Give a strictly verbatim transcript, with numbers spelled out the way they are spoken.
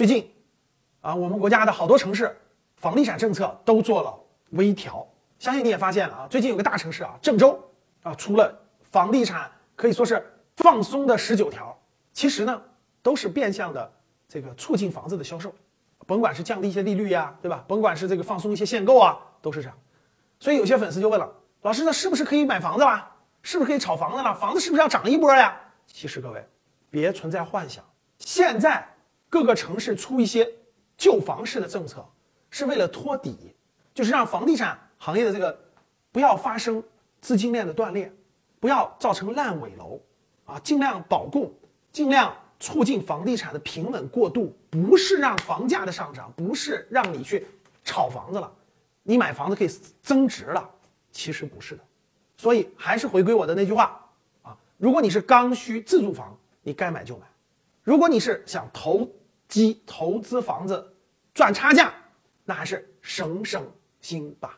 最近啊，我们国家的好多城市房地产政策都做了微调，相信你也发现了啊。最近有个大城市啊，郑州啊，出了房地产可以说是放松的十九条，其实呢都是变相的这个促进房子的销售，甭管是降低一些利率呀，对吧？甭管是这个放松一些限购啊，都是这样。所以有些粉丝就问了，老师，那是不是可以买房子了？是不是可以炒房子了？房子是不是要涨一波呀？其实各位，别存在幻想，现在各个城市出一些救房式的政策，是为了托底，就是让房地产行业的这个不要发生资金链的断裂，不要造成烂尾楼，啊，尽量保供，尽量促进房地产的平稳过渡，不是让房价的上涨，不是让你去炒房子了，你买房子可以增值了，其实不是的。所以还是回归我的那句话啊，如果你是刚需自住房，你该买就买；如果你是想投机投资房子赚差价，那还是省省心吧。